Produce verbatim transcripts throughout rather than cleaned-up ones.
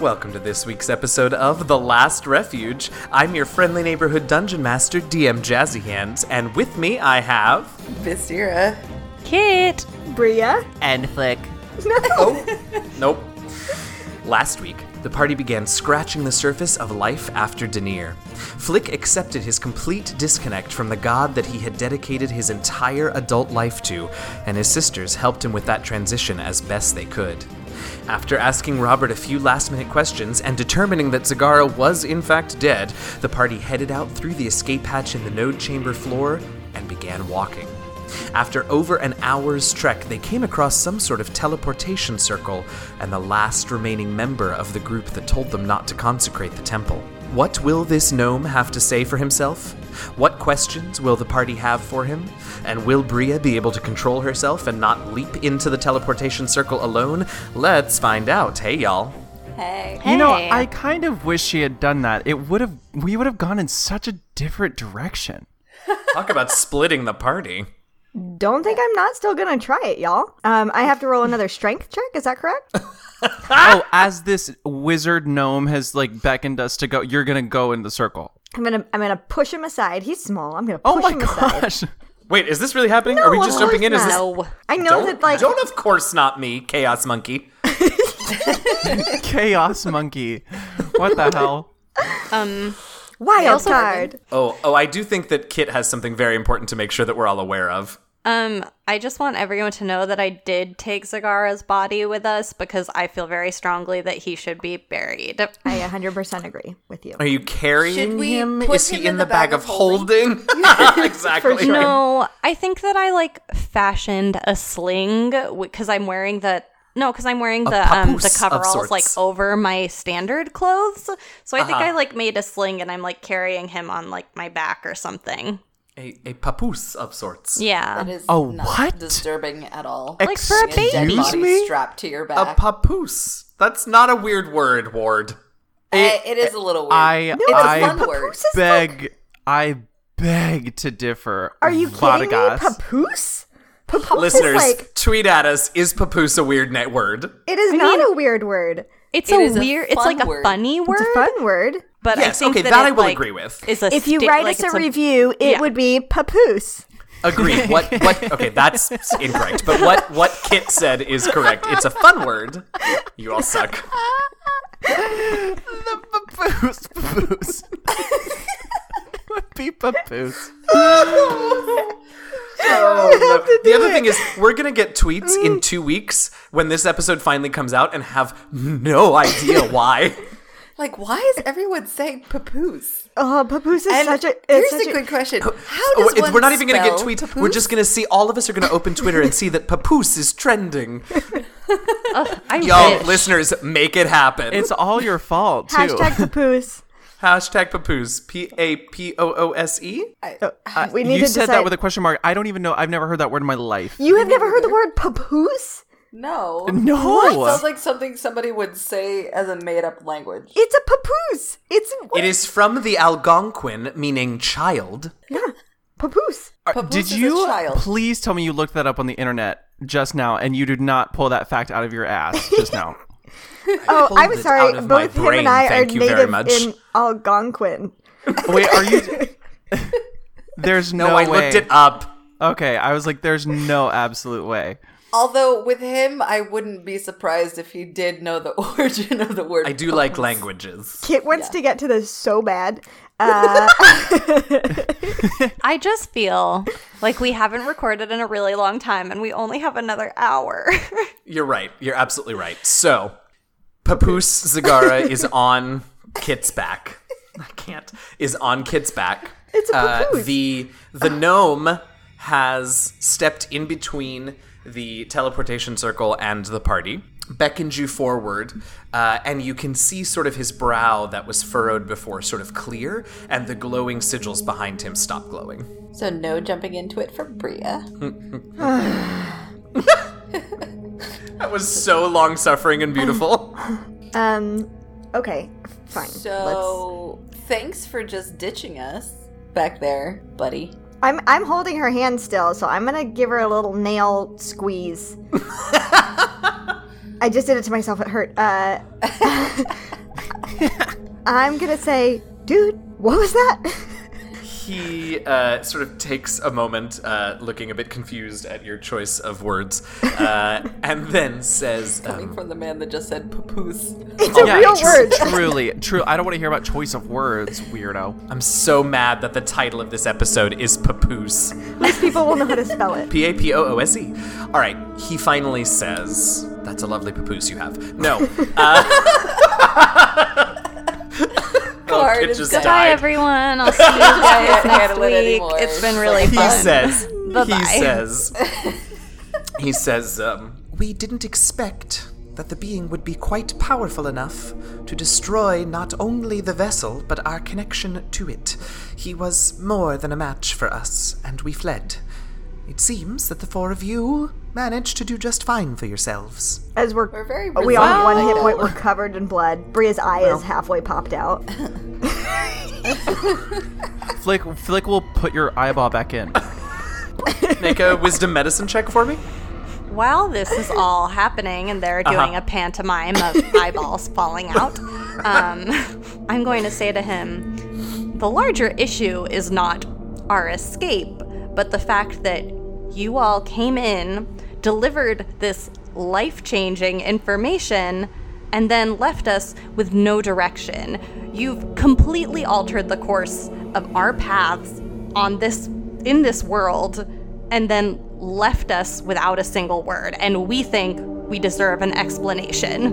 Welcome to this week's episode of The Last Refuge. I'm your friendly neighborhood dungeon master, D M Jazzy Hands, and with me I have... Bizdira. Kit. Bria. And Flick. No. Oh, nope. Last week, the party began scratching the surface of life after Denier. Flick accepted his complete disconnect from the god that he had dedicated his entire adult life to, and his sisters helped him with that transition as best they could. After asking Robert a few last-minute questions and determining that Zagara was in fact dead, the party headed out through the escape hatch in the node chamber floor and began walking. After over an hour's trek, they came across some sort of teleportation circle and the last remaining member of the group that told them not to consecrate the temple. What will this gnome have to say for himself? What questions will the party have for him? And will Bria be able to control herself and not leap into the teleportation circle alone? Let's find out. Hey, y'all. Hey. You know, I kind of wish she had done that. It would have. We would have gone in such a different direction. Talk about splitting the party. Don't think I'm not still gonna try it, y'all. Um, I have to roll another strength check. Is that correct? Oh, as this wizard gnome has like beckoned us to go, you're gonna go in the circle. I'm gonna, I'm gonna push him aside. He's small. I'm gonna push him aside. Oh my gosh! Wait, is this really happening? No, are we just jumping in? Is this... No, I know don't, that like don't. Of course not me, Chaos Monkey. Chaos Monkey. What the hell? Um. Wild card. Oh, oh, I do think that Kit has something very important to make sure that we're all aware of. Um, I just want everyone to know that I did take Zagara's body with us because I feel very strongly that he should be buried. I one hundred percent agree with you. Are you carrying him? Is he him in, in the, the bag, bag of holding? holding? Exactly. Sure. No, I think that I like fashioned a sling because I'm wearing the No, because I'm wearing the um, the coveralls like over my standard clothes, so I uh-huh. think I like made a sling and I'm like carrying him on like my back or something. A a papoose of sorts. Yeah. That is oh, not what? disturbing at all. Like Ex- for a baby, Excuse me? strapped to your back. A papoose. That's not a weird word, Ward. It, it is a little weird. I, no, I, it's a fun I word. Beg, like... I beg to differ. Are you kidding me? Papoose? Papoose Listeners, like, tweet at us. Is papoose a weird net word? It is I not mean, a weird word. It's it a weird. A it's like word. a funny word. It's a fun word. But yes, I think okay, that, that I will like, agree with. Is a if you sti- write like us a review, a, it yeah. would be papoose. Agreed. What? What? Okay, that's incorrect. But what? What Kit said is correct. It's a fun word. You all suck. The papoose, papoose would be papoose. Oh, no. The other it. thing is, we're going to get tweets mm. in two weeks when this episode finally comes out and have no idea why. Like, why is everyone saying papoose? Oh, papoose is and such a... Here's such a good a, question. How does oh, one We're not even going to get tweets. Papoose? We're just going to see, all of us are going to open Twitter and see that papoose is trending. uh, I Y'all, wish. Listeners, make it happen. It's all your fault, too. Hashtag papoose. Hashtag papoose. P A P O O S E? I, uh, we need you to said decide. That with a question mark. I don't even know. I've never heard that word in my life. You have never heard the word papoose? No. No. It sounds like something somebody would say as a made-up language. It's a papoose. It's what? It is from the Algonquin, meaning child. Yeah. Papoose. Papoose Did is you a child. Please tell me you looked that up on the internet just now, and you did not pull that fact out of your ass just now. I oh, I'm sorry. Both him and I Thank are native in Algonquin. Wait, are you? T- there's no, no way. No, I looked it up. Okay, I was like, there's no absolute way. Although with him, I wouldn't be surprised if he did know the origin of the word. I do puns. like languages. Kit wants yeah. to get to this so bad. Uh- I just feel like we haven't recorded in a really long time, and we only have another hour. You're right. You're absolutely right. So... Papoose Zagara is on Kit's back. I can't. Is on Kit's back. It's a papoose. Uh, the the gnome has stepped in between the teleportation circle and the party, beckons you forward, uh, and you can see sort of his brow that was furrowed before sort of clear, and the glowing sigils behind him stop glowing. So no jumping into it for Bria. That was so long-suffering and beautiful. Um, okay, fine. So, Let's... thanks for just ditching us back there, buddy. I'm I'm holding her hand still, so I'm gonna give her a little nail squeeze. I just did it to myself. It hurt. Uh, I'm going to say, dude, what was that? He uh, sort of takes a moment, uh, looking a bit confused at your choice of words, uh, and then says... Coming um, from the man that just said papoose. It's oh, a yeah, real tr- word. Truly, truly. I don't want to hear about choice of words, weirdo. I'm so mad that the title of this episode is papoose. At least people will know how to spell it. P A P O O S E. All right, he finally says, that's a lovely papoose you have. No. Uh... Oh, it just died. Bye, everyone. I'll see you guys next week. It's been really fun. He says, he says, he says, um, we didn't expect that the being would be quite powerful enough to destroy not only the vessel, but our connection to it. He was more than a match for us, and we fled. It seems that the four of you managed to do just fine for yourselves. As we're, we're very we all have one hit point, we're covered in blood. Bria's eye well. is halfway popped out. Flick, Flick will put your eyeball back in. Make a wisdom medicine check for me. While this is all happening and they're doing uh-huh. a pantomime of eyeballs falling out, um, I'm going to say to him, the larger issue is not our escape, but the fact that you all came in, delivered this life-changing information, and then left us with no direction. You've completely altered the course of our paths on this in this world, and then left us without a single word. And we think we deserve an explanation.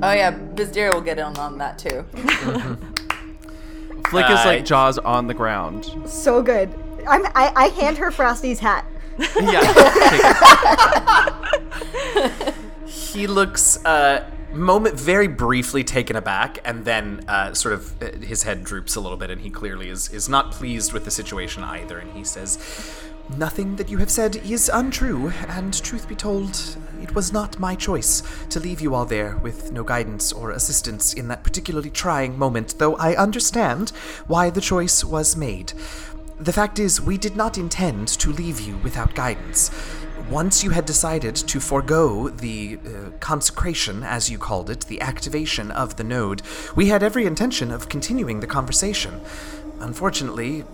Oh yeah, Bizdira will get in on that too. Flick is like jaws on the ground. So good. I'm, I, I hand her Frosty's hat. Yeah. He looks uh, moment very briefly taken aback, and then uh, sort of uh, his head droops a little bit, and he clearly is, is not pleased with the situation either. And he says, nothing that you have said is untrue, and truth be told, it was not my choice to leave you all there with no guidance or assistance in that particularly trying moment, though I understand why the choice was made. The fact is, we did not intend to leave you without guidance. Once you had decided to forego the uh, consecration, as you called it, the activation of the node, we had every intention of continuing the conversation. Unfortunately, uh,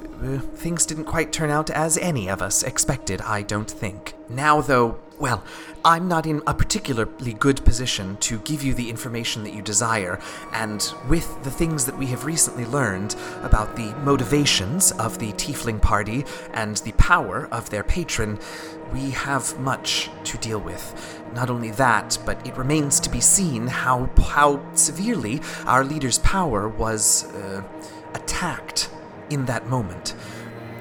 things didn't quite turn out as any of us expected, I don't think. Now, though, well, I'm not in a particularly good position to give you the information that you desire, and with the things that we have recently learned about the motivations of the Tiefling party and the power of their patron, we have much to deal with. Not only that, but it remains to be seen how how severely our leader's power was uh, attacked in that moment.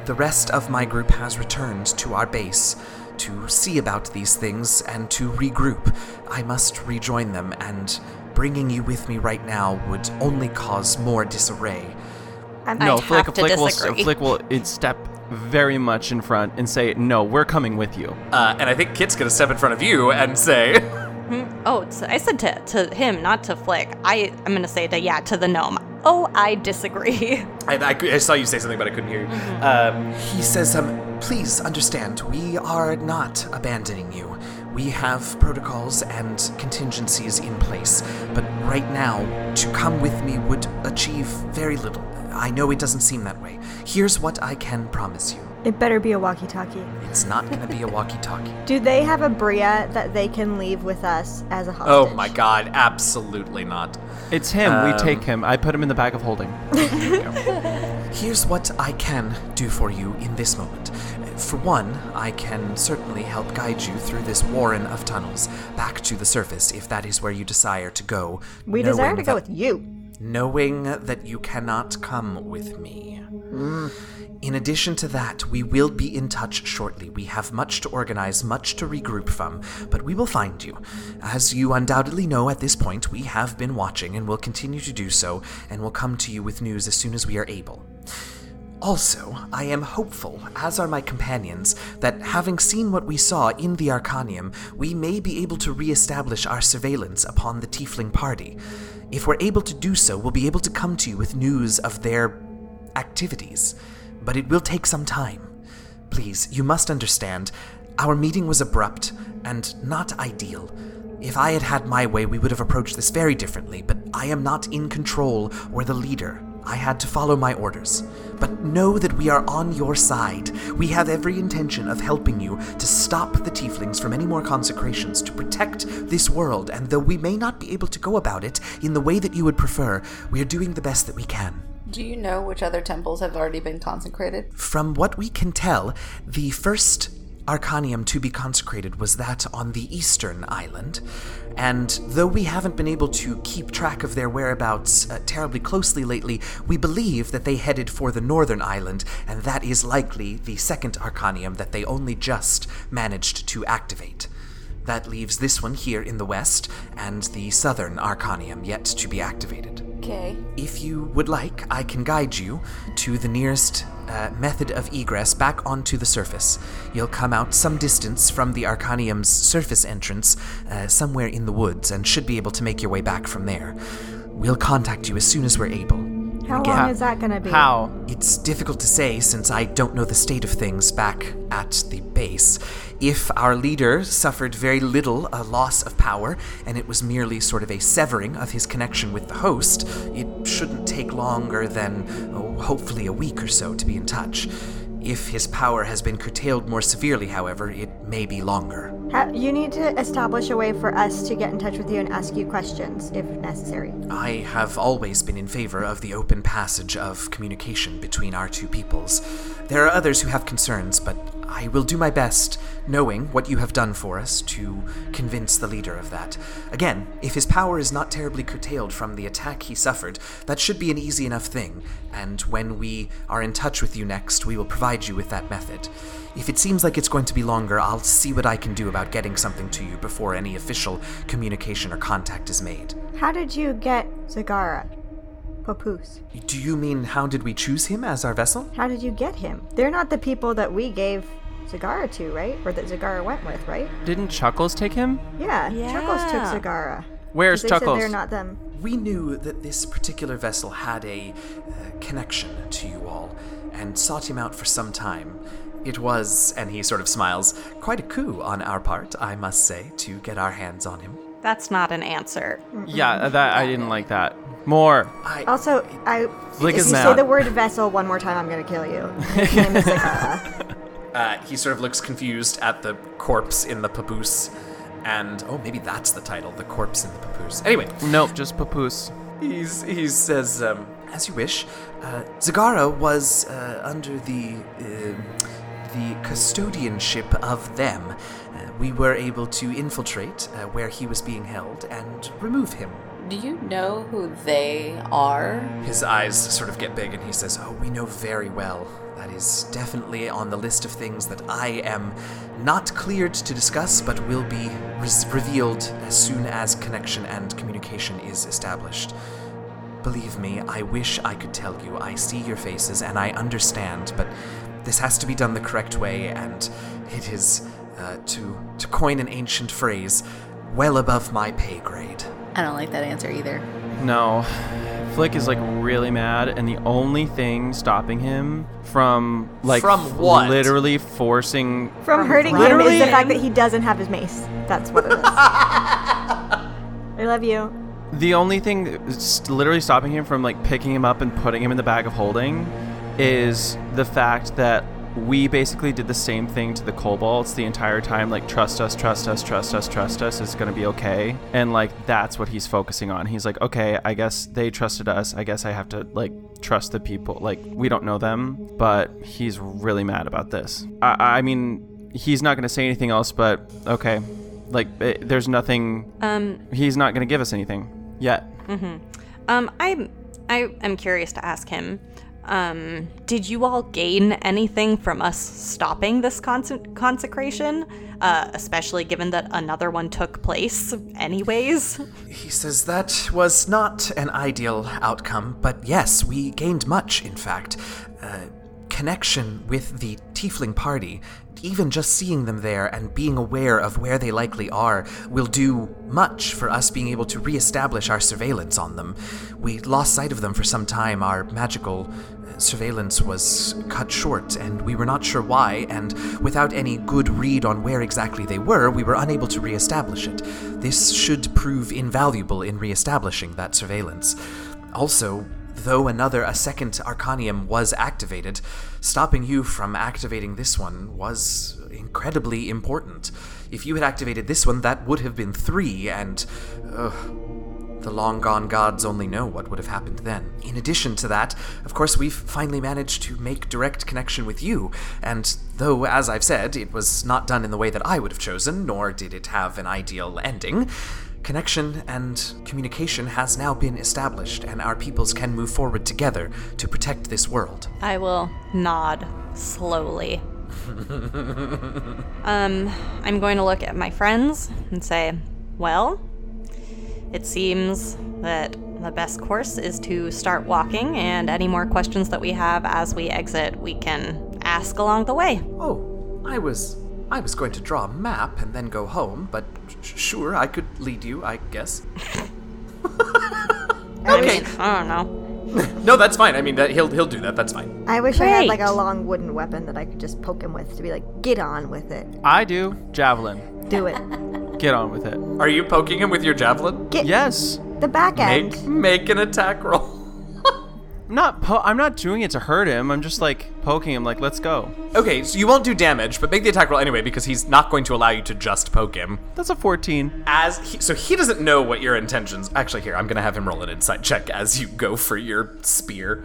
The rest of my group has returned to our base to see about these things and to regroup. I must rejoin them, and bringing you with me right now would only cause more disarray. And no, Flick, Flick, will, Flick will step very much in front and say, no, we're coming with you. Uh, and I think Kit's going to step in front of you and say... oh, so I said to, to him, not to Flick. I, I'm going to say to, yeah, to the gnome. Oh, I disagree. I, I, I saw you say something, but I couldn't hear you. Mm-hmm. Um, he says, um, please understand, we are not abandoning you. We have protocols and contingencies in place, but right now, to come with me would achieve very little. I know it doesn't seem that way. Here's what I can promise you. It better be a walkie-talkie. It's not going to be a walkie-talkie. Do they have a Bria that they can leave with us as a hostage? Oh my god, absolutely not. It's him. Um, we take him. I put him in the bag of holding. Here's what I can do for you in this moment. For one, I can certainly help guide you through this warren of tunnels back to the surface if that is where you desire to go. We desire to go with you. Knowing that you cannot come with me. Mm. In addition to that, we will be in touch shortly. We have much to organize, much to regroup from, but we will find you. As you undoubtedly know at this point, we have been watching and will continue to do so, and will come to you with news as soon as we are able. Also, I am hopeful, as are my companions, that having seen what we saw in the Arcanium, we may be able to re-establish our surveillance upon the Tiefling party. If we're able to do so, we'll be able to come to you with news of their activities. But it will take some time. Please, you must understand, Our meeting was abrupt and not ideal. If I had had my way, we would have approached this very differently, but I am not in control or the leader. I had to follow my orders. But know that we are on your side. We have every intention of helping you to stop the Tieflings from any more consecrations, to protect this world, and though we may not be able to go about it in the way that you would prefer, we are doing the best that we can. Do you know which other temples have already been consecrated? From what we can tell, the first Arcanium to be consecrated was that on the eastern island, and though we haven't been able to keep track of their whereabouts uh, terribly closely lately, we believe that they headed for the northern island, and that is likely the second Arcanium that they only just managed to activate. That leaves this one here in the west, and the southern Arcanium yet to be activated. Okay. If you would like, I can guide you to the nearest uh, method of egress back onto the surface. You'll come out some distance from the Arcanium's surface entrance, uh, somewhere in the woods, and should be able to make your way back from there. We'll contact you as soon as we're able. How Again, long is that going to be? How? It's difficult to say since I don't know the state of things back at the base. If our leader suffered very little a loss of power, and it was merely sort of a severing of his connection with the host, it shouldn't take longer than oh, hopefully a week or so to be in touch. If his power has been curtailed more severely, however, it may be longer. You need to establish a way for us to get in touch with you and ask you questions, if necessary. I have always been in favor of the open passage of communication between our two peoples. There are others who have concerns, but I will do my best, knowing what you have done for us, to convince the leader of that. Again, if his power is not terribly curtailed from the attack he suffered, that should be an easy enough thing, and when we are in touch with you next, we will provide you with that method. If it seems like it's going to be longer, I'll see what I can do about getting something to you before any official communication or contact is made. How did you get Zagara? Papoose. Do you mean how did we choose him as our vessel? How did you get him? They're not the people that we gave Zagara to, right? Or that Zagara went with, right? Didn't Chuckles take him? Yeah, yeah. Chuckles took Zagara. Where's they Chuckles? Said they're not them. We knew that this particular vessel had a uh, connection to you all, and sought him out for some time. It was, and he sort of smiles, quite a coup on our part, I must say, to get our hands on him. That's not an answer. Mm-mm. Yeah, that I didn't like that. More. I, also, I Flick if you mad. Say the word vessel one more time, I'm going to kill you. His name is Zagara. Uh, he sort of looks confused at the corpse in the papoose, and oh, maybe that's the title, the corpse in the papoose. Anyway. Nope, just papoose. He's, he says, um, as you wish, uh, Zagara was uh, under the, uh, the custodianship of them. Uh, we were able to infiltrate uh, where he was being held and remove him. Do you know who they are? His eyes sort of get big and he says, oh, we know very well. That is definitely on the list of things that I am not cleared to discuss, but will be res- revealed as soon as connection and communication is established. Believe me, I wish I could tell you. I see your faces and I understand, but this has to be done the correct way, and it is, uh, to, to coin an ancient phrase, well above my pay grade. I don't like that answer either. No. Flick is, like, really mad, and the only thing stopping him from, like... From what? Literally forcing... From, from hurting him is the fact that he doesn't have his mace. That's what it is. I love you. The only thing that's literally stopping him from, like, picking him up and putting him in the bag of holding is the fact that we basically did the same thing to the kobolds the entire time, like, trust us, trust us, trust us, trust us, it's gonna be okay. And, like, that's what he's focusing on. He's like, okay, I guess they trusted us. I guess I have to, like, trust the people. Like, we don't know them, but he's really mad about this. I, I mean, he's not gonna say anything else, but okay. Like, it, there's nothing... Um. He's not gonna give us anything yet. Mm-hmm. Um, I'm, I am curious to ask him. Um, did you all gain anything from us stopping this con- consecration? Uh, especially given that another one took place anyways? He says that was not an ideal outcome, but yes, we gained much, in fact. Uh, connection with the Tiefling party, even just seeing them there and being aware of where they likely are, will do much for us being able to reestablish our surveillance on them. We lost sight of them for some time. Our magical surveillance was cut short, and we were not sure why, and without any good read on where exactly they were, we were unable to reestablish it. This should prove invaluable in reestablishing that surveillance. Also, though another, a second Arcanium was activated, stopping you from activating this one was incredibly important. If you had activated this one, that would have been three, and uh, the long-gone gods only know what would have happened then. In addition to that, of course, we've finally managed to make direct connection with you, and though, as I've said, it was not done in the way that I would have chosen, nor did it have an ideal ending, connection and communication has now been established, and our peoples can move forward together to protect this world. I will nod slowly. um, I'm going to look at my friends and say, well, it seems that the best course is to start walking, and any more questions that we have as we exit, we can ask along the way. Oh, I was... I was going to draw a map and then go home, but sh- sure, I could lead you, I guess. Okay. I don't know. No, that's fine. I mean, that, he'll he'll do that. That's fine. I wish Great. I had, like, a long wooden weapon that I could just poke him with to be like, get on with it. I do. Javelin. Do it. Get on with it. Are you poking him with your javelin? Get yes. The back end. Make, make an attack roll. I'm not po- I'm not doing it to hurt him. I'm just, like, poking him, like, let's go. Okay, so you won't do damage, but make the attack roll anyway, because he's not going to allow you to just poke him. That's a fourteen. As he, so he doesn't know what your intentions... Actually, here, I'm going to have him roll an insight check as you go for your spear.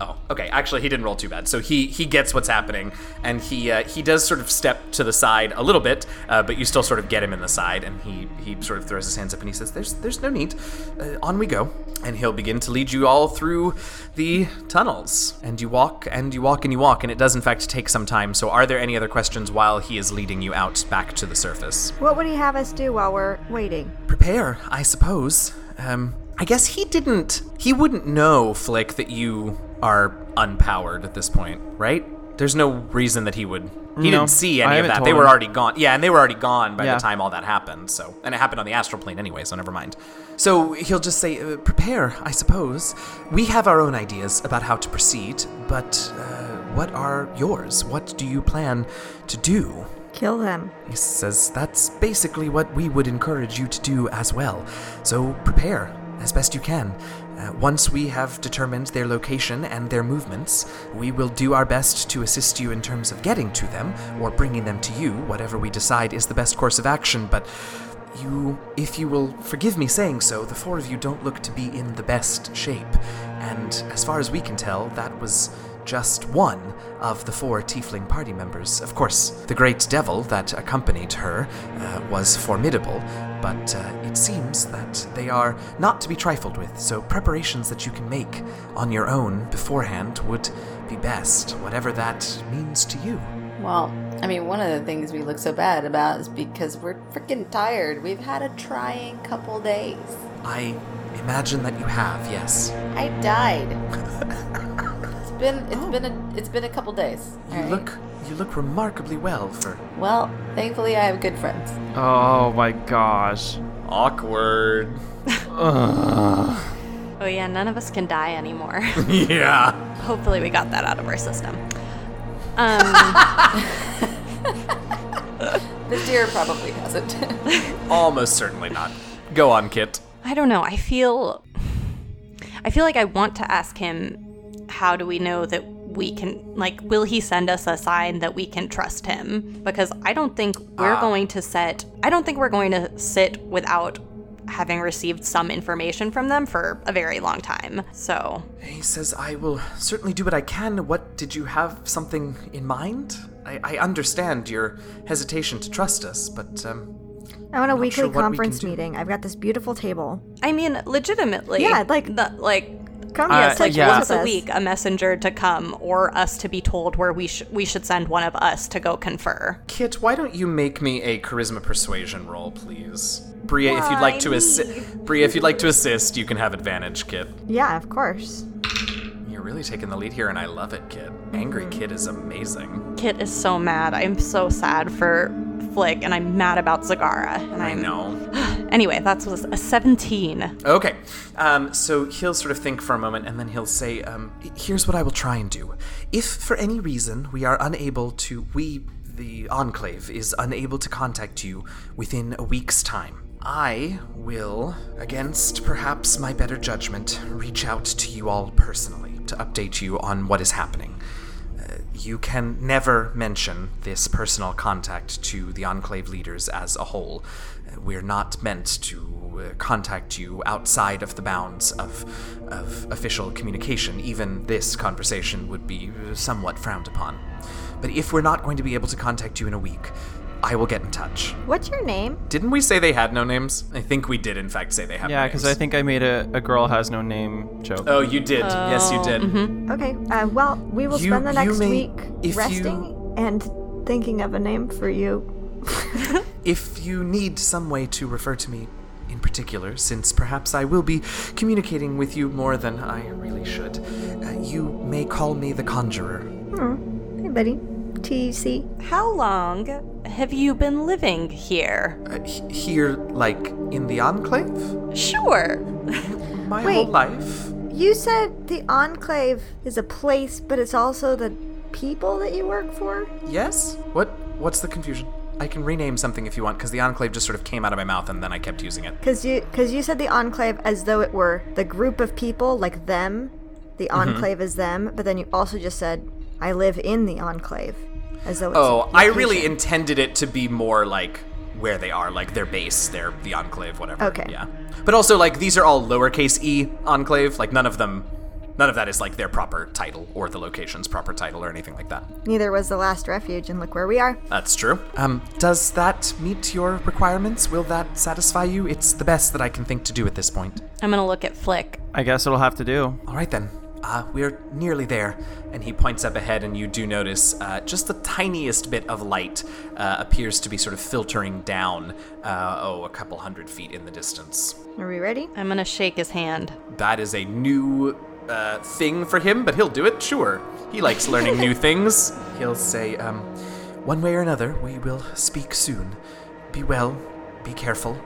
Oh, okay, actually, he didn't roll too bad. So he, he gets what's happening, and he uh, he does sort of step to the side a little bit, uh, but you still sort of get him in the side, and he, he sort of throws his hands up, and he says, there's, there's no need. Uh, on we go. And he'll begin to lead you all through the tunnels. And you walk, and you walk, and you walk, and it does, in fact, take some time. So are there any other questions while he is leading you out back to the surface? What would he have us do while we're waiting? Prepare, I suppose. Um, I guess he didn't... He wouldn't know, Flick, that you are unpowered at this point, right? There's no reason that he would... He no, didn't see any of that. They were him. already gone. Yeah, and they were already gone by yeah. the time all that happened. So, and it happened on the astral plane anyway, so never mind. So he'll just say, uh, prepare, I suppose. We have our own ideas about how to proceed, but uh, what are yours? What do you plan to do? Kill them. He says that's basically what we would encourage you to do as well. So prepare as best you can. Uh, once we have determined their location and their movements, we will do our best to assist you in terms of getting to them or bringing them to you, whatever we decide is the best course of action. But you, if you will forgive me saying so, the four of you don't look to be in the best shape. And as far as we can tell, that was just one of the four Tiefling party members. Of course, the great devil that accompanied her uh, was formidable, but uh, it seems that they are not to be trifled with, so preparations that you can make on your own beforehand would be best, whatever that means to you. Well, I mean, one of the things we look so bad about is because we're freaking tired. We've had a trying couple days. I imagine that you have, yes. I died. Been, it's oh. been a it's been a couple days. You right? look you look remarkably well for. Well, thankfully I have good friends. Oh my gosh, awkward. Oh yeah, none of us can die anymore. Yeah. Hopefully we got that out of our system. Um, the deer probably hasn't. Almost certainly not. Go on, Kit. I don't know. I feel. I feel like I want to ask him. How do we know that we can, like, will he send us a sign that we can trust him? Because I don't think we're uh, going to set, I don't think we're going to sit without having received some information from them for a very long time, so. He says, I will certainly do what I can. What, did you have something in mind? I, I understand your hesitation to trust us, but, um. I want a weekly sure conference we meeting. I've got this beautiful table. I mean, legitimately. Yeah, like. The, like. Come uh, yes, like yeah. once a week, a messenger to come, or us to be told where we sh- we should send one of us to go confer. Kit, why don't you make me a charisma persuasion roll, please? Bria, why if you'd like to assi- Bria, if you'd like to assist, you can have advantage, Kit. Yeah, of course. You're really taking the lead here, and I love it, Kit. Angry Kit is amazing. Kit is so mad. I'm so sad for Flick, and I'm mad about Zagara. And I'm, I know. Anyway, that was a seventeen. Okay. Um, so he'll sort of think for a moment, and then he'll say, um, here's what I will try and do. If for any reason we are unable to... we, the Enclave, is unable to contact you within a week's time, I will, against perhaps my better judgment, reach out to you all personally to update you on what is happening. Uh, you can never mention this personal contact to the Enclave leaders as a whole. Uh, we're not meant to uh, contact you outside of the bounds of, of official communication. Even this conversation would be somewhat frowned upon. But if we're not going to be able to contact you in a week, I will get in touch. What's your name? Didn't we say they had no names? I think we did, in fact, say they have yeah, no names. Yeah, because I think I made a, a girl has no name joke. Oh, you did. Oh. Yes, you did. Mm-hmm. Okay. Uh, well, we will you, spend the next may, week resting you, and thinking of a name for you. If you need some way to refer to me in particular, since perhaps I will be communicating with you more than I really should, uh, you may call me the Conjurer. Hmm. Hey, buddy. T C. How long... have you been living here? Uh, h- here, like, in the Enclave? Sure. My Wait, whole life. You said the Enclave is a place, but it's also the people that you work for? Yes. What? What's the confusion? I can rename something if you want, because the Enclave just sort of came out of my mouth and then I kept using it. Because you, because you said the Enclave as though it were the group of people, like them. The Enclave mm-hmm. is them, but then you also just said, I live in the Enclave. As though it's oh, I really intended it to be more like where they are, like their base, their the Enclave, whatever. Okay. Yeah. But also, like, these are all lowercase e Enclave. Like, none of them, none of that is like their proper title or the location's proper title or anything like that. Neither was The Last Refuge, and look where we are. That's true. Um, does that meet your requirements? Will that satisfy you? It's the best that I can think to do at this point. I'm gonna look at Flick. I guess it'll have to do. All right then. Uh, we're nearly there. And he points up ahead, and you do notice uh, just the tiniest bit of light uh, appears to be sort of filtering down, uh, oh, a couple hundred feet in the distance. Are we ready? I'm going to shake his hand. That is a new uh, thing for him, but he'll do it, sure. He likes learning new things. He'll say, um, one way or another, we will speak soon. Be well, be careful,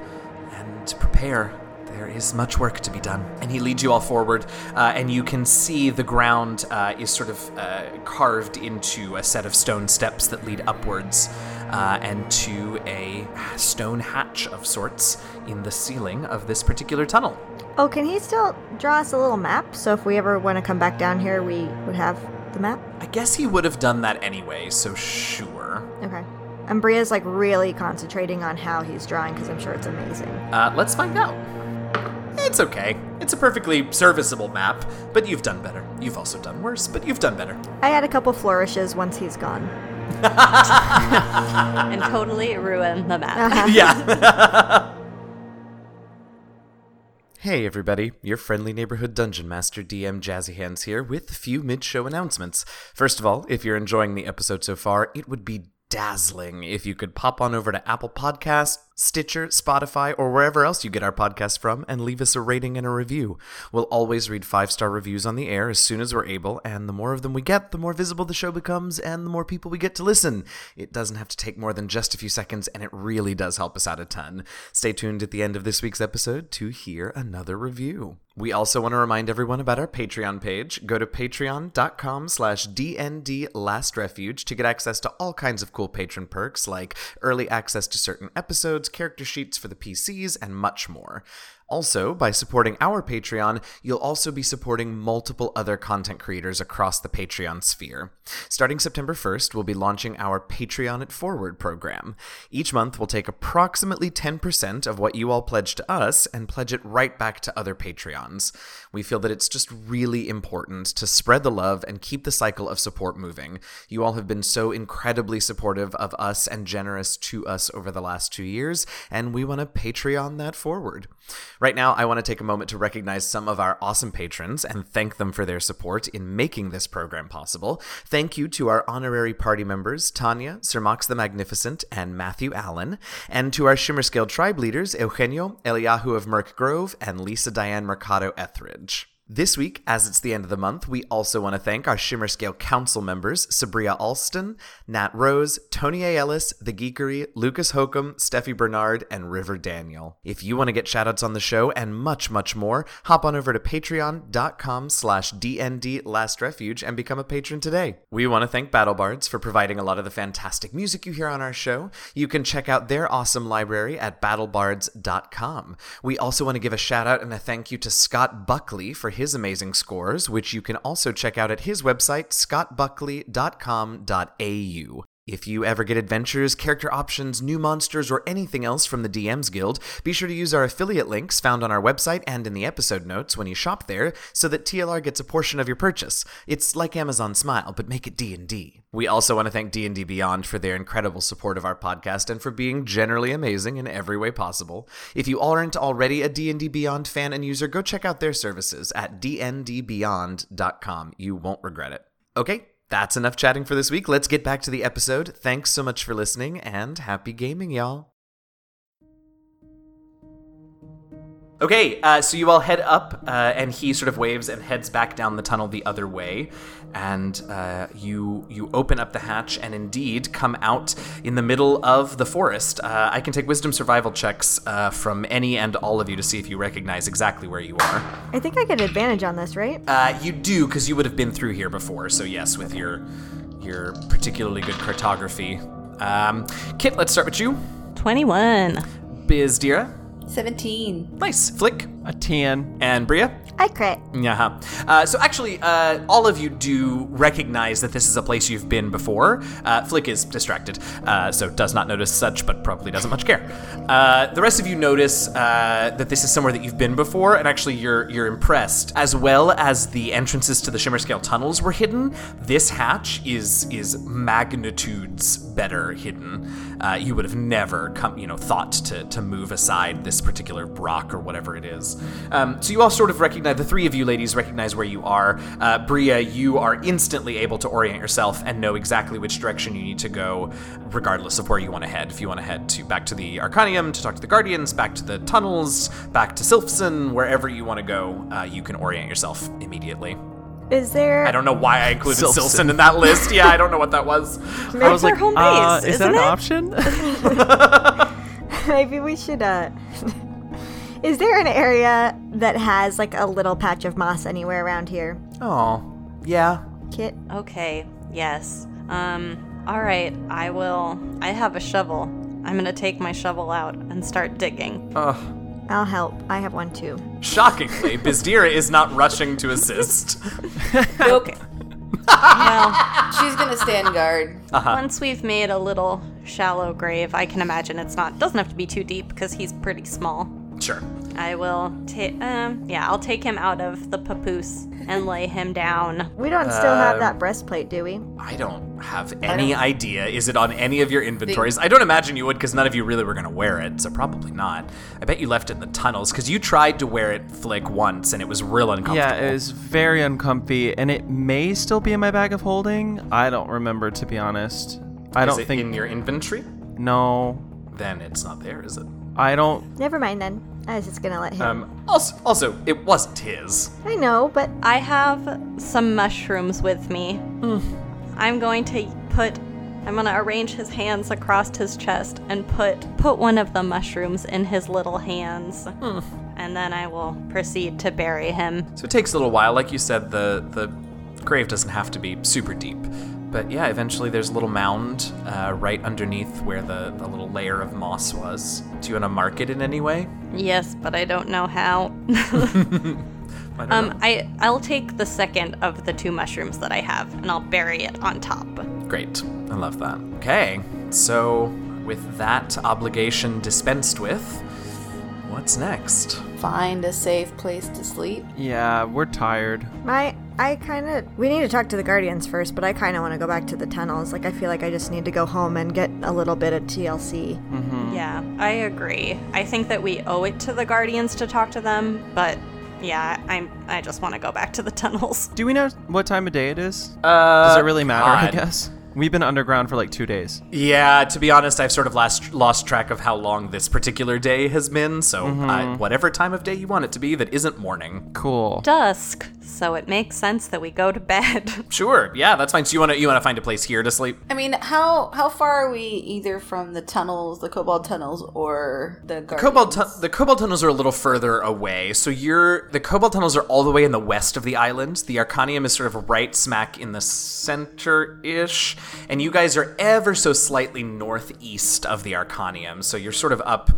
and prepare. There is much work to be done. And he leads you all forward, uh, and you can see the ground uh, is sort of uh, carved into a set of stone steps that lead upwards uh, and to a stone hatch of sorts in the ceiling of this particular tunnel. Oh, can he still draw us a little map? So if we ever want to come back down here, we would have the map? I guess he would have done that anyway, so sure. Okay. And Bria's, like, really concentrating on how he's drawing, because I'm sure it's amazing. Uh, let's find out. It's okay. It's a perfectly serviceable map, but you've done better. You've also done worse, but you've done better. I had a couple flourishes once he's gone. And totally ruined the map. Uh-huh. Yeah. Hey everybody, your friendly neighborhood dungeon master D M Jazzy Hands here with a few mid-show announcements. First of all, if you're enjoying the episode so far, it would be dazzling if you could pop on over to Apple Podcasts, Stitcher, Spotify, or wherever else you get our podcast from and leave us a rating and a review. We'll always read five-star reviews on the air as soon as we're able, and the more of them we get, the more visible the show becomes and the more people we get to listen. It doesn't have to take more than just a few seconds, and it really does help us out a ton. Stay tuned at the end of this week's episode to hear another review. We also want to remind everyone about our Patreon page. Go to patreon.com slash dndlastrefuge to get access to all kinds of cool patron perks like early access to certain episodes, character sheets for the P Cs, and much more. Also, by supporting our Patreon, you'll also be supporting multiple other content creators across the Patreon sphere. Starting September first, we'll be launching our Patreon It Forward program. Each month, we'll take approximately ten percent of what you all pledge to us and pledge it right back to other Patreons. We feel that it's just really important to spread the love and keep the cycle of support moving. You all have been so incredibly supportive of us and generous to us over the last two years, and we want to Patreon that forward. Right now, I want to take a moment to recognize some of our awesome patrons and thank them for their support in making this program possible. Thank you to our honorary party members, Tanya, Sir Mox the Magnificent, and Matthew Allen, and to our Shimmer Scale tribe leaders, Eugenio, Eliyahu of Merck Grove, and Lisa Diane Mercado Etheridge. This week, as it's the end of the month, we also want to thank our Shimmer Scale Council members, Sabria Alston, Nat Rose, Tony A. Ellis, The Geekery, Lucas Hokum, Steffi Bernard, and River Daniel. If you want to get shoutouts on the show and much, much more, hop on over to patreon.com slash dndlastrefuge and become a patron today. We want to thank BattleBards for providing a lot of the fantastic music you hear on our show. You can check out their awesome library at battlebards dot com. We also want to give a shoutout and a thank you to Scott Buckley for his amazing scores, which you can also check out at his website, scott buckley dot com dot a u. If you ever get adventures, character options, new monsters, or anything else from the D M's Guild, be sure to use our affiliate links found on our website and in the episode notes when you shop there so that T L R gets a portion of your purchase. It's like Amazon Smile, but make it D and D. We also want to thank D and D Beyond for their incredible support of our podcast and for being generally amazing in every way possible. If you aren't already a D and D Beyond fan and user, go check out their services at d n d beyond dot com. You won't regret it. Okay. That's enough chatting for this week. Let's get back to the episode. Thanks so much for listening, and happy gaming, y'all. Okay, uh, so you all head up, uh, and he sort of waves and heads back down the tunnel the other way. And uh, you you open up the hatch and indeed come out in the middle of the forest. Uh, I can take wisdom survival checks uh, from any and all of you to see if you recognize exactly where you are. I think I get advantage on this, right? Uh, you do, because you would have been through here before. So yes, with your your particularly good cartography. Um, Kit, let's start with you. twenty-one. Bizdira. seventeen. Nice. Flick. A ten. And Bria? I crit. Uh-huh. Uh, so actually, uh, all of you do recognize that this is a place you've been before. Uh, Flick is distracted, uh, so does not notice such, but probably doesn't much care. Uh, the rest of you notice uh, that this is somewhere that you've been before, and actually you're you're impressed. As well as the entrances to the Shimmer Scale tunnels were hidden, this hatch is is magnitudes better hidden. Uh, you would have never come, you know, thought to to move aside this particular rock or whatever it is. Um, so you all sort of recognize. The three of you ladies recognize where you are. Uh, Bria, you are instantly able to orient yourself and know exactly which direction you need to go, regardless of where you want to head. If you want to head to back to the Arcanium, to talk to the Guardians, back to the tunnels, back to Silphson, wherever you want to go, uh, you can orient yourself immediately. Is there... I don't know why I included Silphson in that list. Yeah, I don't know what that was. Maybe I was like, home base, uh, is that an it? Option? Maybe we should... Uh... Is there an area that has, like, a little patch of moss anywhere around here? Oh, yeah. Kit? Okay, yes. Um, all right, I will... I have a shovel. I'm going to take my shovel out and start digging. Ugh. I'll help. I have one, too. Shockingly, Bizdira is not rushing to assist. Okay. Well, she's going to stand guard. Uh-huh. Once we've made a little shallow grave, I can imagine it's not... doesn't have to be too deep, because he's pretty small. Sure. I will take, um, yeah, I'll take him out of the papoose and lay him down. We don't still uh, have that breastplate, do we? I don't have any don't... idea. Is it on any of your inventories? The... I don't imagine you would, because none of you really were going to wear it, so probably not. I bet you left it in the tunnels, because you tried to wear it, Flick, once, and it was real uncomfortable. Yeah, it was very uncomfy, and it may still be in my bag of holding. I don't remember, to be honest. I is don't it think in your inventory? No. Then it's not there, is it? I don't... Never mind, then. I was just going to let him. Um, also, also, it wasn't his. I know, but... I have some mushrooms with me. Mm. I'm going to put... I'm going to arrange his hands across his chest and put put one of the mushrooms in his little hands. Mm. And then I will proceed to bury him. So it takes a little while. Like you said, the, the grave doesn't have to be super deep. But yeah, eventually there's a little mound uh, right underneath where the, the little layer of moss was. Do you want to mark it in any way? Yes, but I don't know how. I don't um, know. I, I'll take the second of the two mushrooms that I have, and I'll bury it on top. Great. I love that. Okay, so with that obligation dispensed with, what's next? Find a safe place to sleep. Yeah, we're tired. My... I kind of... We need to talk to the Guardians first, but I kind of want to go back to the tunnels. Like, I feel like I just need to go home and get a little bit of T L C. Mm-hmm. Yeah, I agree. I think that we owe it to the Guardians to talk to them, but, yeah, I'm, I just want to go back to the tunnels. Do we know what time of day it is? Uh, Does it really matter, God. I guess? We've been underground for like two days. Yeah, to be honest, I've sort of last, lost track of how long this particular day has been, so mm-hmm. I, whatever time of day you want it to be that isn't morning. Cool. Dusk, so it makes sense that we go to bed. Sure, yeah, that's fine. So you want to you want to find a place here to sleep? I mean, how how far are we either from the tunnels, the Cobalt Tunnels, or the Gardens? The Cobalt, tu- the Cobalt Tunnels are a little further away, so you're, the Cobalt Tunnels are all the way in the west of the island. The Arcanium is sort of right smack in the center-ish. And you guys are ever so slightly northeast of the Arcanium, so you're sort of up,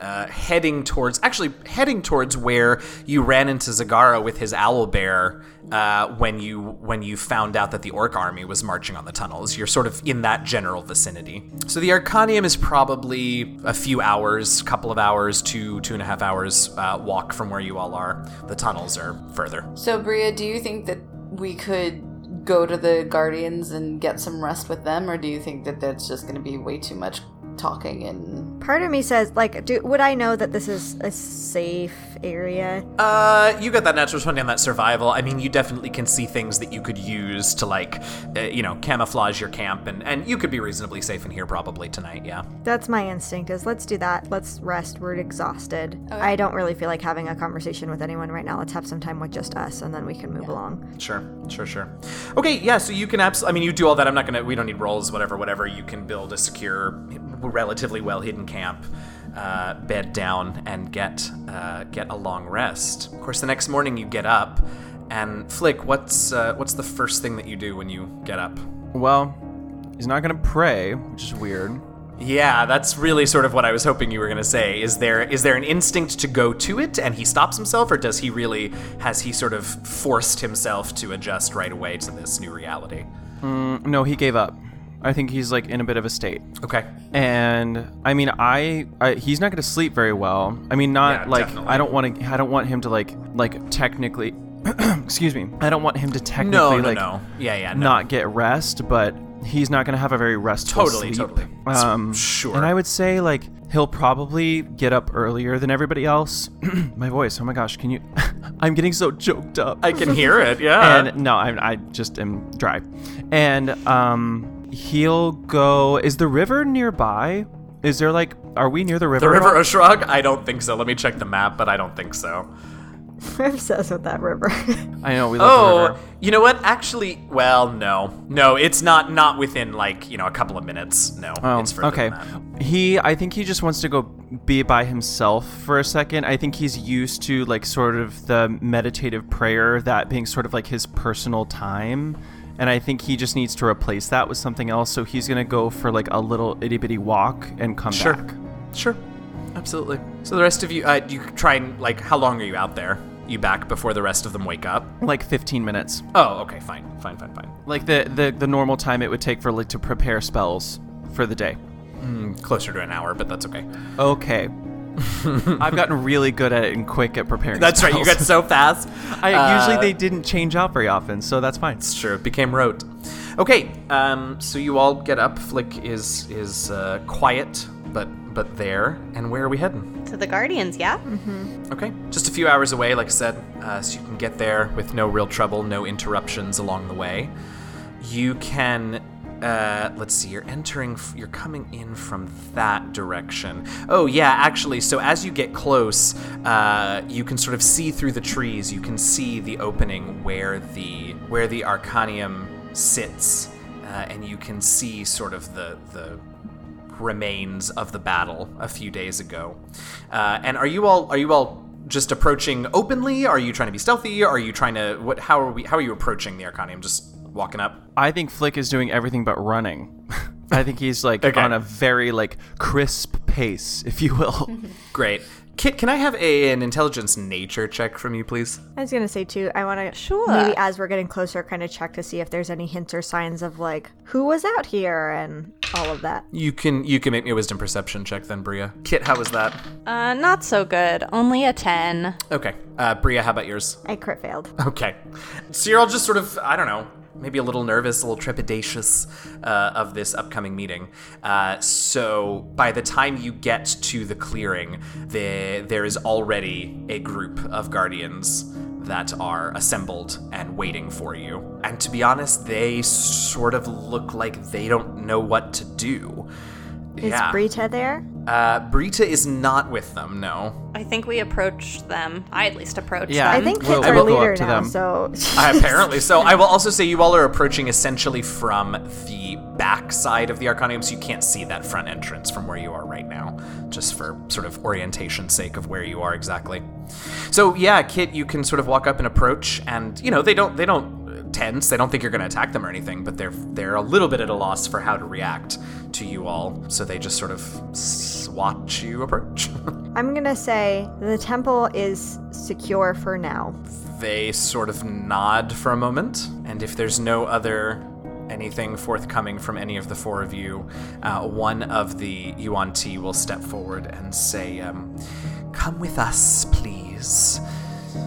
uh, heading towards, actually heading towards where you ran into Zagara with his owl bear uh, when you when you found out that the orc army was marching on the tunnels. You're sort of in that general vicinity. So the Arcanium is probably a few hours, couple of hours, two, two and a half hours uh, walk from where you all are. The tunnels are further. So Bria, do you think that we could go to the Guardians and get some rest with them, or do you think that that's just going to be way too much talking? And part of me says, like, do, would I know that this is a safe area? Uh, you got that natural twenty on that survival. I mean, you definitely can see things that you could use to, like, uh, you know, camouflage your camp, and, and you could be reasonably safe in here probably tonight, yeah. That's my instinct is, let's do that. Let's rest. We're exhausted. Okay. I don't really feel like having a conversation with anyone right now. Let's have some time with just us, and then we can move yeah. along. Sure, sure, sure. Okay, yeah, so you can absolutely, I mean, you do all that. I'm not gonna, we don't need rolls, whatever, whatever. You can build a secure, relatively well-hidden camp, uh, bed down, and get uh, get a long rest. Of course, the next morning you get up, and Flick, what's uh, what's the first thing that you do when you get up? Well, he's not going to pray, which is weird. Yeah, that's really sort of what I was hoping you were going to say. Is there is there an instinct to go to it, and he stops himself, or does he really, has he sort of forced himself to adjust right away to this new reality? Mm, no, he gave up. I think he's, like, in a bit of a state. Okay. And, I mean, I, I he's not going to sleep very well. I mean, not, yeah, like, definitely. I don't want to, I don't want him to, like, like, technically, excuse me, I don't want him to technically, no, no, like, no. Yeah, yeah, no. not get rest, but he's not going to have a very restful totally, sleep. Totally, totally. Um, sure. And I would say, like, he'll probably get up earlier than everybody else. My voice, oh my gosh, can you, I'm getting so choked up. I can hear it, yeah. And, no, I, I just am dry. And, um... he'll go... Is the river nearby? Is there, like... Are we near the river? The river Oshrog? I don't think so. Let me check the map, but I don't think so. I'm obsessed with that river. I know, we love oh, the river. Oh, you know what? Actually, well, no. No, it's not not within, like, you know, a couple of minutes. No, oh, it's further okay. than that. He... I think he just wants to go be by himself for a second. I think he's used to, like, sort of the meditative prayer, that being sort of, like, his personal time. And I think he just needs to replace that with something else. So he's going to go for like a little itty bitty walk and come sure. back. Sure. Absolutely. So the rest of you, uh, you try and like, how long are you out there? You back before the rest of them wake up? Like fifteen minutes. Oh, okay. Fine. Fine, fine, fine. Like the, the, the normal time it would take for like to prepare spells for the day. Mm, closer to an hour, but that's okay. Okay. I've gotten really good at it and quick at preparing That's spells. Right, you got so fast. I, uh, usually they didn't change out very often, so that's fine. It's true, it became rote. Okay, um, so you all get up. Flick is is uh, quiet, but but there. And where are we heading? To the Guardians, yeah. Mm-hmm. Okay, just a few hours away, like I said, uh, so you can get there with no real trouble, no interruptions along the way. You can... Uh, let's see, you're entering, you're coming in from that direction. Oh, yeah, actually, so as you get close, uh, you can sort of see through the trees, you can see the opening where the, where the Arcanium sits, uh, and you can see sort of the, the remains of the battle a few days ago. Uh, and are you all, are you all just approaching openly? Are you trying to be stealthy? Are you trying to, what, how are we, how are you approaching the Arcanium? Just... walking up? I think Flick is doing everything but running. I think he's like okay. on a very like crisp pace, if you will. Great. Kit, can I have a, an intelligence nature check from you, please? I was going to say, too, I want to sure. maybe as we're getting closer, kind of check to see if there's any hints or signs of, like, who was out here and all of that. You can you can make me a wisdom perception check then, Bria. Kit, how was that? Uh, not so good. Only a ten. Okay. Uh, Bria, how about yours? I crit failed. Okay. So you're all just sort of, I don't know, maybe a little nervous, a little trepidatious uh, of this upcoming meeting. Uh, so by the time you get to the clearing, the, there is already a group of Guardians that are assembled and waiting for you. And to be honest, they sort of look like they don't know what to do. Is yeah. Brita there? Uh, Brita is not with them, no. I think we approach them. I at least approach yeah. them. I think Kit's we'll, our leader now, them. so... uh, apparently. So I will also say you all are approaching essentially from the back side of the Arcanium, so you can't see that front entrance from where you are right now, just for sort of orientation's sake of where you are exactly. So yeah, Kit, you can sort of walk up and approach, and, you know, they don't... they don't tense. They don't think you're going to attack them or anything, but they're they're a little bit at a loss for how to react to you all, so they just sort of watch you approach. I'm going to say the temple is secure for now. They sort of nod for a moment, and if there's no other anything forthcoming from any of the four of you, uh, one of the Yuan-Ti will step forward and say, um, come with us, please.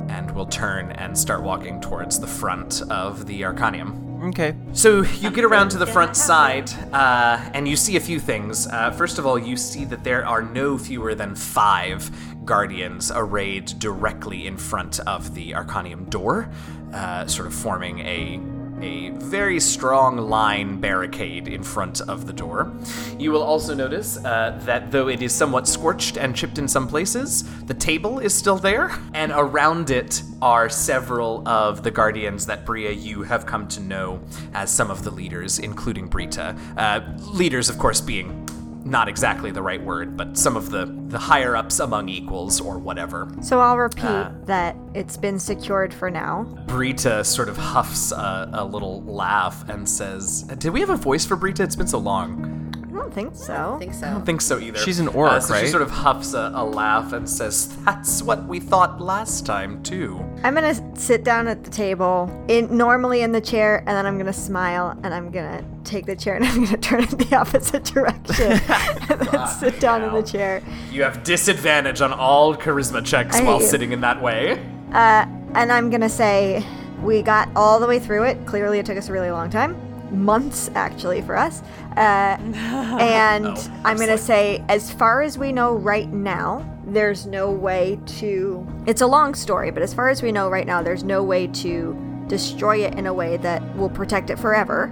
And will turn and start walking towards the front of the Arcanium. Okay. So you get around to the front side, uh, and you see a few things. Uh, first of all, you see that there are no fewer than five guardians arrayed directly in front of the Arcanium door, uh, sort of forming a a very strong line barricade in front of the door. You will also notice uh, that though it is somewhat scorched and chipped in some places, the table is still there, and around it are several of the guardians that, Bria, you have come to know as some of the leaders, including Brita. Uh, leaders, of course, being not exactly the right word, but some of the, the higher-ups among equals or whatever. So I'll repeat uh, that it's been secured for now. Brita sort of huffs a, a little laugh and says, did we have a voice for Brita? It's been so long. I don't think so. I don't think so, I don't think so either. She's an orc, uh, so right? She sort of huffs a, a laugh and says, that's what we thought last time, too. I'm going to sit down at the table, in, normally in the chair, and then I'm going to smile, and I'm going to take the chair, and I'm going to turn it the opposite direction, and then sit down yeah. in the chair. You have disadvantage on all charisma checks while you. sitting in that way. Uh, and I'm going to say, we got all the way through it. Clearly, it took us a really long time. Months, actually, for us. Uh, and oh, I'm going to say, as far as we know right now, there's no way to... It's a long story, but as far as we know right now, there's no way to destroy it in a way that will protect it forever.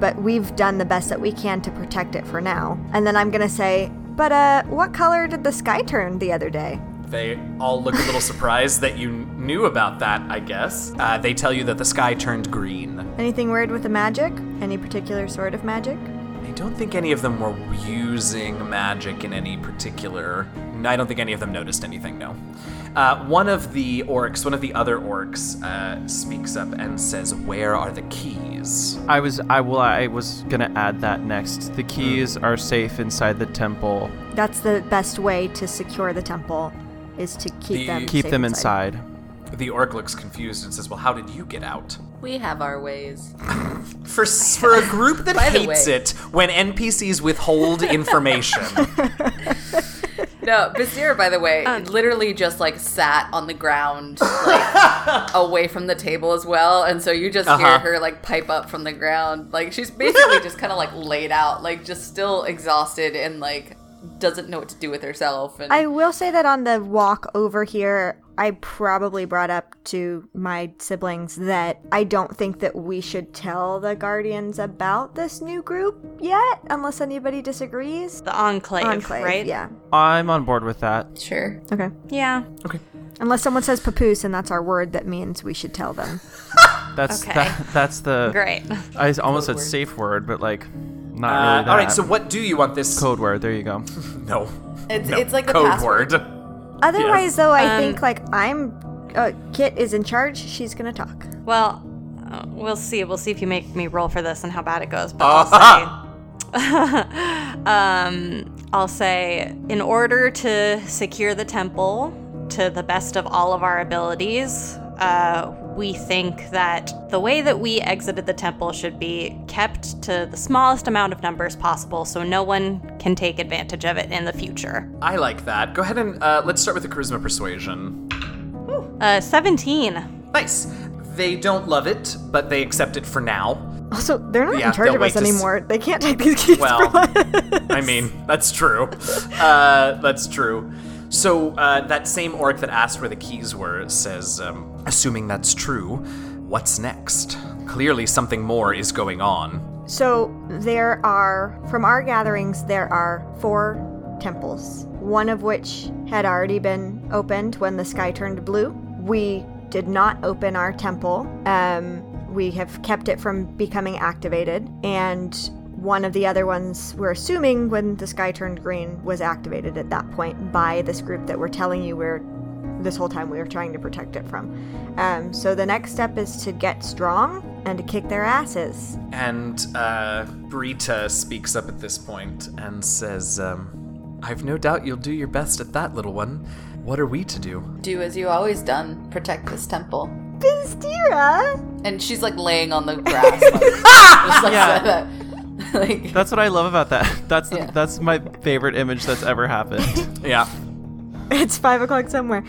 But we've done the best that we can to protect it for now. And then I'm going to say, but uh, what color did the sky turn the other day? They all look a little surprised that you knew about that, I guess. Uh, they tell you that the sky turned green. Anything weird with the magic? Any particular sort of magic? I don't think any of them were using magic in any particular... I don't think any of them noticed anything, no. Uh, one of the orcs, one of the other orcs, uh, speaks up and says, where are the keys? I was I, well, I was going to add that next. The keys are safe inside the temple. That's the best way to secure the temple, is to keep the, them keep them inside. inside. The orc looks confused and says, well, how did you get out? We have our ways. for for a group that hates it when N P Cs withhold information. No, Bizdira, by the way, um, literally just, like, sat on the ground, like, away from the table as well, and so you just uh-huh. hear her, like, pipe up from the ground. Like, she's basically just kind of, like, laid out, like, just still exhausted and, like, doesn't know what to do with herself. And I will say that on the walk over here, I probably brought up to my siblings that I don't think that we should tell the Guardians about this new group yet, unless anybody disagrees. The Enclave, Enclave right? Yeah. I'm on board with that. Sure. Okay. Yeah. Okay. Unless someone says Papoose, and that's our word that means we should tell them. that's okay. That, that's the... Great. I almost said safe word, but, like... Not uh, really that. All right, so what do you want this... Code word, there you go. no. It's no. It's like the code password. Word. Otherwise, yes. though, I um, think, like, I'm... Uh, Kit is in charge. She's going to talk. Well, uh, we'll see. We'll see if you make me roll for this and how bad it goes. But uh-huh. I'll say... um, I'll say, in order to secure the temple to the best of all of our abilities... Uh, we think that the way that we exited the temple should be kept to the smallest amount of numbers possible so no one can take advantage of it in the future. I like that. Go ahead and uh, let's start with the charisma persuasion. Ooh, uh, seventeen. Nice. They don't love it, but they accept it for now. Also, they're not yeah, in charge of us anymore. S- they can't take these keys well, from us. I mean, that's true. Uh, that's true. So uh, that same orc that asked where the keys were says, um, assuming that's true, what's next? Clearly something more is going on. So there are, from our gatherings, there are four temples, one of which had already been opened when the sky turned blue. We did not open our temple. Um, we have kept it from becoming activated, and one of the other ones, we're assuming, when the sky turned green, was activated at that point by this group that we're telling you we're, this whole time we were trying to protect it from. Um, so the next step is to get strong and to kick their asses. And uh, Brita speaks up at this point and says, um, I've no doubt you'll do your best at that, little one. What are we to do? Do as you always done. Protect this temple. Bizdira! And she's like laying on the grass. Like, just like yeah. that. Like, that's what I love about that. That's the, yeah. that's my favorite image that's ever happened. Yeah. It's five o'clock somewhere.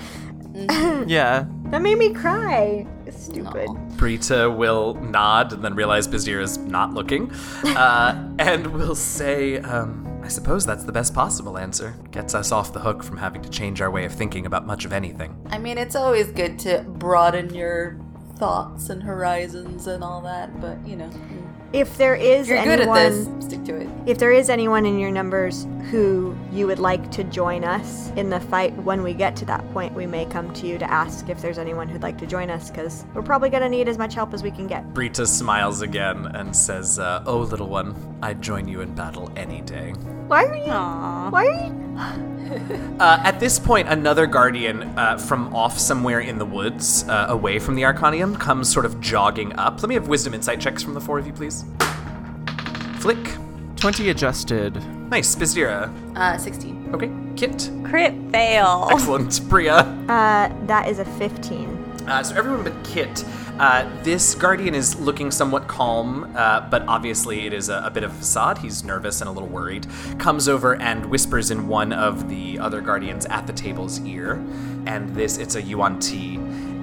Yeah. That made me cry. Stupid. No. Brita will nod and then realize Bizdira is not looking. Uh, and will say, um, I suppose that's the best possible answer. Gets us off the hook from having to change our way of thinking about much of anything. I mean, it's always good to broaden your thoughts and horizons and all that, but, you know... If there is You're anyone, good at this. Stick to it. If there is anyone in your numbers who you would like to join us in the fight, when we get to that point, we may come to you to ask if there's anyone who'd like to join us, because we're probably going to need as much help as we can get. Brita smiles again and says, uh, "Oh, little one, I'd join you in battle any day." Why are you? Aww. Why are you? uh, at this point, another guardian uh, from off somewhere in the woods, uh, away from the Arcanium, comes sort of jogging up. Let me have wisdom insight checks from the four of you, please. Flick. twenty adjusted. Nice. Bizdira. Uh, sixteen. Okay. Kit. Crit fail. Excellent. Bria. Uh, that is a fifteen. Uh, so everyone but Kit. Uh, this guardian is looking somewhat calm, uh, but obviously it is a, a bit of a facade. He's nervous and a little worried. Comes over and whispers in one of the other guardians at the table's ear. And this, it's a Yuan-Ti.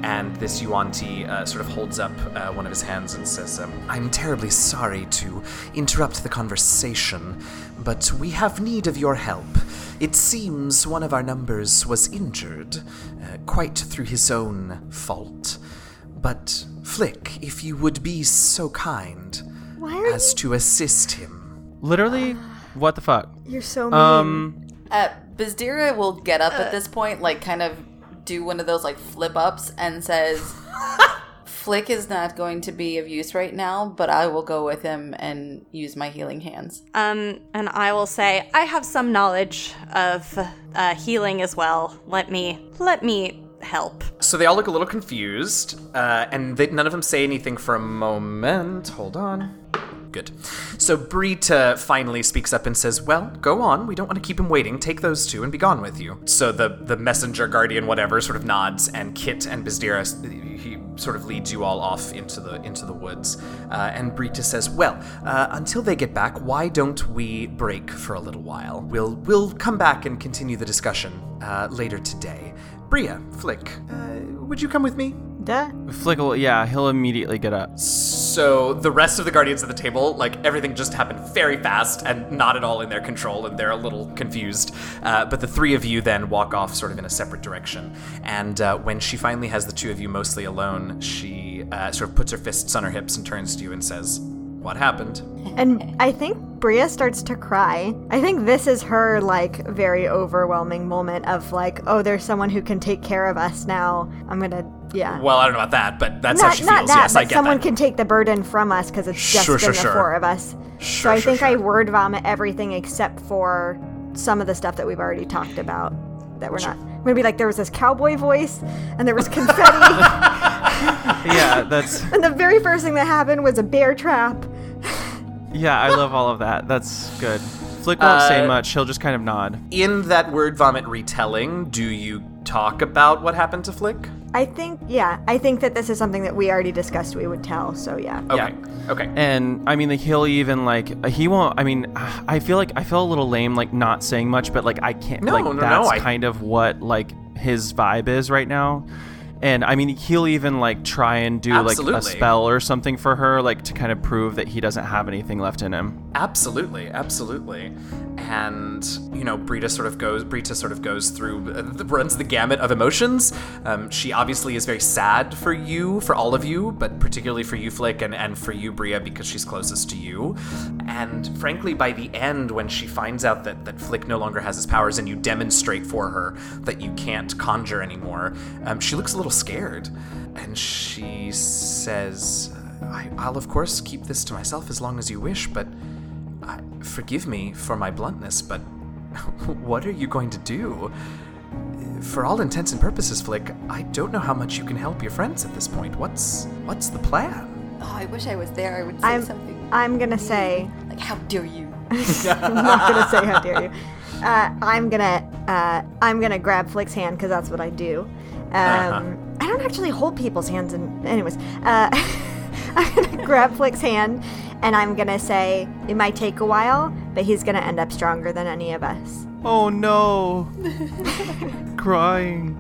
And this Yuan-Ti uh, sort of holds up uh, one of his hands and says, um, I'm terribly sorry to interrupt the conversation, but we have need of your help. It seems one of our numbers was injured, uh, quite through his own fault. But, Flick, if you would be so kind as you... to assist him. Literally, what the fuck? You're so mean. Um, uh, Bizdira will get up uh, at this point, like, kind of do one of those, like, flip-ups and says, Flick is not going to be of use right now, but I will go with him and use my healing hands. Um, and I will say, I have some knowledge of uh, healing as well. Let me, let me... help. So they all look a little confused, uh, and they, none of them say anything for a moment. Hold on. Good. So Brita finally speaks up and says, well, go on. We don't want to keep him waiting. Take those two and be gone with you. So the, the messenger, guardian, whatever, sort of nods, and Kit and Bizdira, he sort of leads you all off into the into the woods. Uh, and Brita says, well, uh, until they get back, why don't we break for a little while? We'll, we'll come back and continue the discussion uh, later today. Bria, Flick, uh, would you come with me? Duh. Flick will, yeah, he'll immediately get up. So the rest of the guardians at the table, like, everything just happened very fast and not at all in their control, and they're a little confused. Uh, but the three of you then walk off sort of in a separate direction. And uh, when she finally has the two of you mostly alone, she uh, sort of puts her fists on her hips and turns to you and says, what happened? And I think Bria starts to cry. I think this is her, like, very overwhelming moment of, like, oh, there's someone who can take care of us now. I'm gonna, yeah. Well, I don't know about that, but that's not, how she not feels. That, yes, I get someone that. Someone can take the burden from us because it's just sure, been sure, the sure. four of us. Sure, so I sure, think sure. I word vomit everything except for some of the stuff that we've already talked about that we're sure. not. I'm gonna be like, there was this cowboy voice, and there was confetti. Yeah, that's... And the very first thing that happened was a bear trap. Yeah, I love all of that. That's good. Flick won't uh, say much. He'll just kind of nod. In that word vomit retelling, do you talk about what happened to Flick? I think, yeah. I think that this is something that we already discussed we would tell, so yeah. Okay, yeah. Okay. And, I mean, like, he'll even, like, he won't, I mean, I feel like, I feel a little lame, like, not saying much, but, like, I can't, no, like, no, that's no, I... kind of what, like, his vibe is right now. And, I mean, he'll even, like, try and do, Absolutely. Like, a spell or something for her, like, to kind of prove that he doesn't have anything left in him. Absolutely, absolutely. and you know, Brita sort of goes. Brita sort of goes through, uh, runs the gamut of emotions. Um, she obviously is very sad for you, for all of you, but particularly for you, Flick, and and for you, Bria, because she's closest to you. And frankly, by the end, when she finds out that that Flick no longer has his powers, and you demonstrate for her that you can't conjure anymore, um, she looks a little scared, and she says, I, I'll of course keep this to myself as long as you wish, but I, forgive me for my bluntness, but what are you going to do? For all intents and purposes, Flick, I don't know how much you can help your friends at this point. What's what's the plan? Oh, I wish I was there. I would say I'm, something. I'm gonna say, like, how dare you? I'm not gonna say how dare you. Uh, I'm gonna uh, I'm gonna grab Flick's hand because that's what I do. Um, uh-huh. I don't actually hold people's hands, in, anyways. Uh, I'm gonna grab Flick's hand, and I'm gonna say, it might take a while, but he's gonna end up stronger than any of us. Oh no! Crying.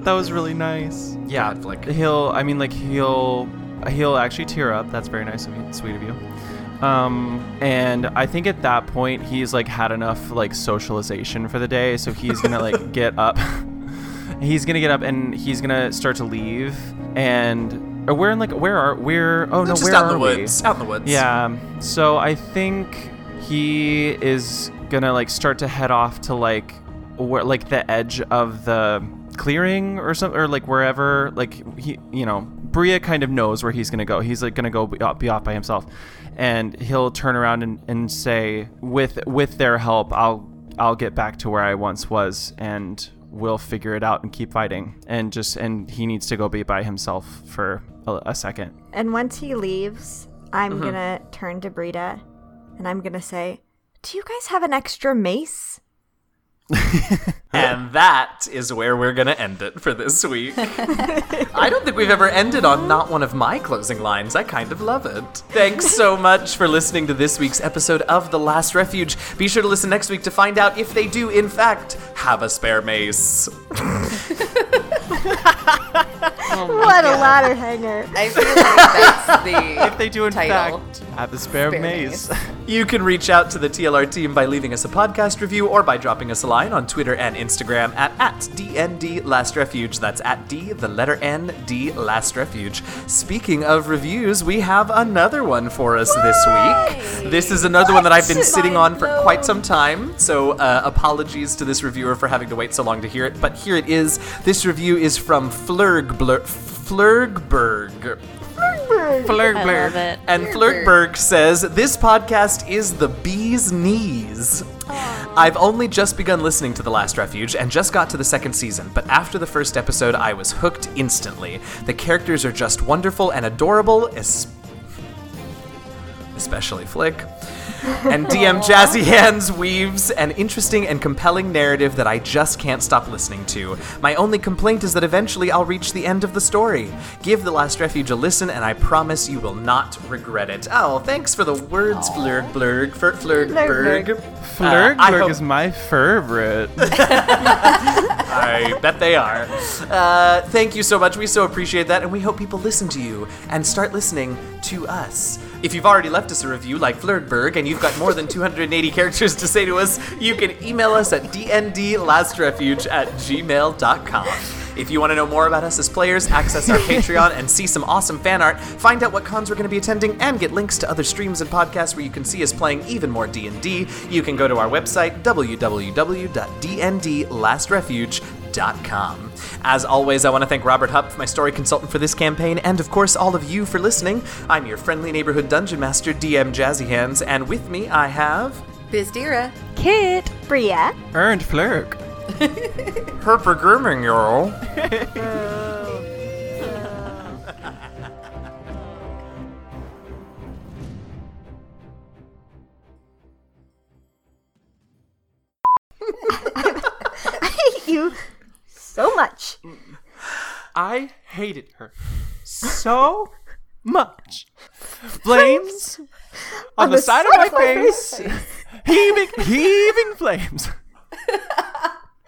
That was really nice. Yeah, Flick. He'll, I mean, like he'll, he'll actually tear up. That's very nice of you, sweet of you. Um, and I think at that point he's like had enough like socialization for the day, so he's gonna like get up. He's gonna get up and he's gonna start to leave. And or we're in like where are we're oh no just where out are in the woods. We? Out in the woods. Yeah. So I think he is gonna like start to head off to like where like the edge of the clearing or something, or like wherever, like he, you know, Bria kind of knows where he's gonna go. He's like gonna go be off, be off by himself, and he'll turn around and, and say, with with their help, I'll I'll get back to where I once was, and we'll figure it out and keep fighting. And just and he needs to go be by himself for a, a second. And once he leaves, I'm mm-hmm. gonna turn to Brita, and I'm gonna say, "Do you guys have an extra mace?" And that is where we're going to end it for this week. I don't think we've ever ended on not one of my closing lines. I kind of love it. Thanks so much for listening to this week's episode of The Last Refuge. Be sure to listen next week to find out if they do, in fact, have a spare mace. Oh what God. A ladder hanger. I feel like that's the If they do, in title. fact, have a spare, spare maze. maze. You can reach out to the T L R team by leaving us a podcast review or by dropping us a line on Twitter and Instagram at, at D N D Last Refuge. That's at D, the letter N, D, Last Refuge. Speaking of reviews, we have another one for us Whey! this week. This is another what? one that I've been Mind sitting on for blown. quite some time, so uh, apologies to this reviewer for having to wait so long to hear it, but here it is. This review is from Flurgblur. Flurgberg. Flurgberg. Flurgberg. And Flurgberg says, "This podcast is the bee's knees. Aww. I've only just begun listening to The Last Refuge and just got to the second season, but after the first episode, I was hooked instantly. The characters are just wonderful and adorable, es- especially Flick. And D M Jazzy Hands weaves an interesting and compelling narrative that I just can't stop listening to. My only complaint is that eventually I'll reach the end of the story. Give The Last Refuge a listen, and I promise you will not regret it." Oh, thanks for the words, Flurg Blurg. Flurg Blurg. Flurg Blurg is my favorite. I bet they are. Uh, thank you so much. We so appreciate that, and we hope people listen to you and start listening to us. If you've already left us a review like Flurgberg and you've got more than two hundred eighty characters to say to us, you can email us at d n d last refuge at gmail dot com. If you want to know more about us as players, access our Patreon and see some awesome fan art, find out what cons we're going to be attending, and get links to other streams and podcasts where you can see us playing even more D and D, you can go to our website, w w w dot d n d last refuge dot com. As always, I want to thank Robert Hupp, my story consultant for this campaign, and of course all of you for listening. I'm your friendly neighborhood dungeon master, D M Jazzy Hands, and with me I have... Bizdira. Kit. Bria. Earned Flurk. Herper grooming, y'all. I hate you so much. I hated her so much. Flames on, on the, the side, side of my, of my face. face. Heaving, heaving flames.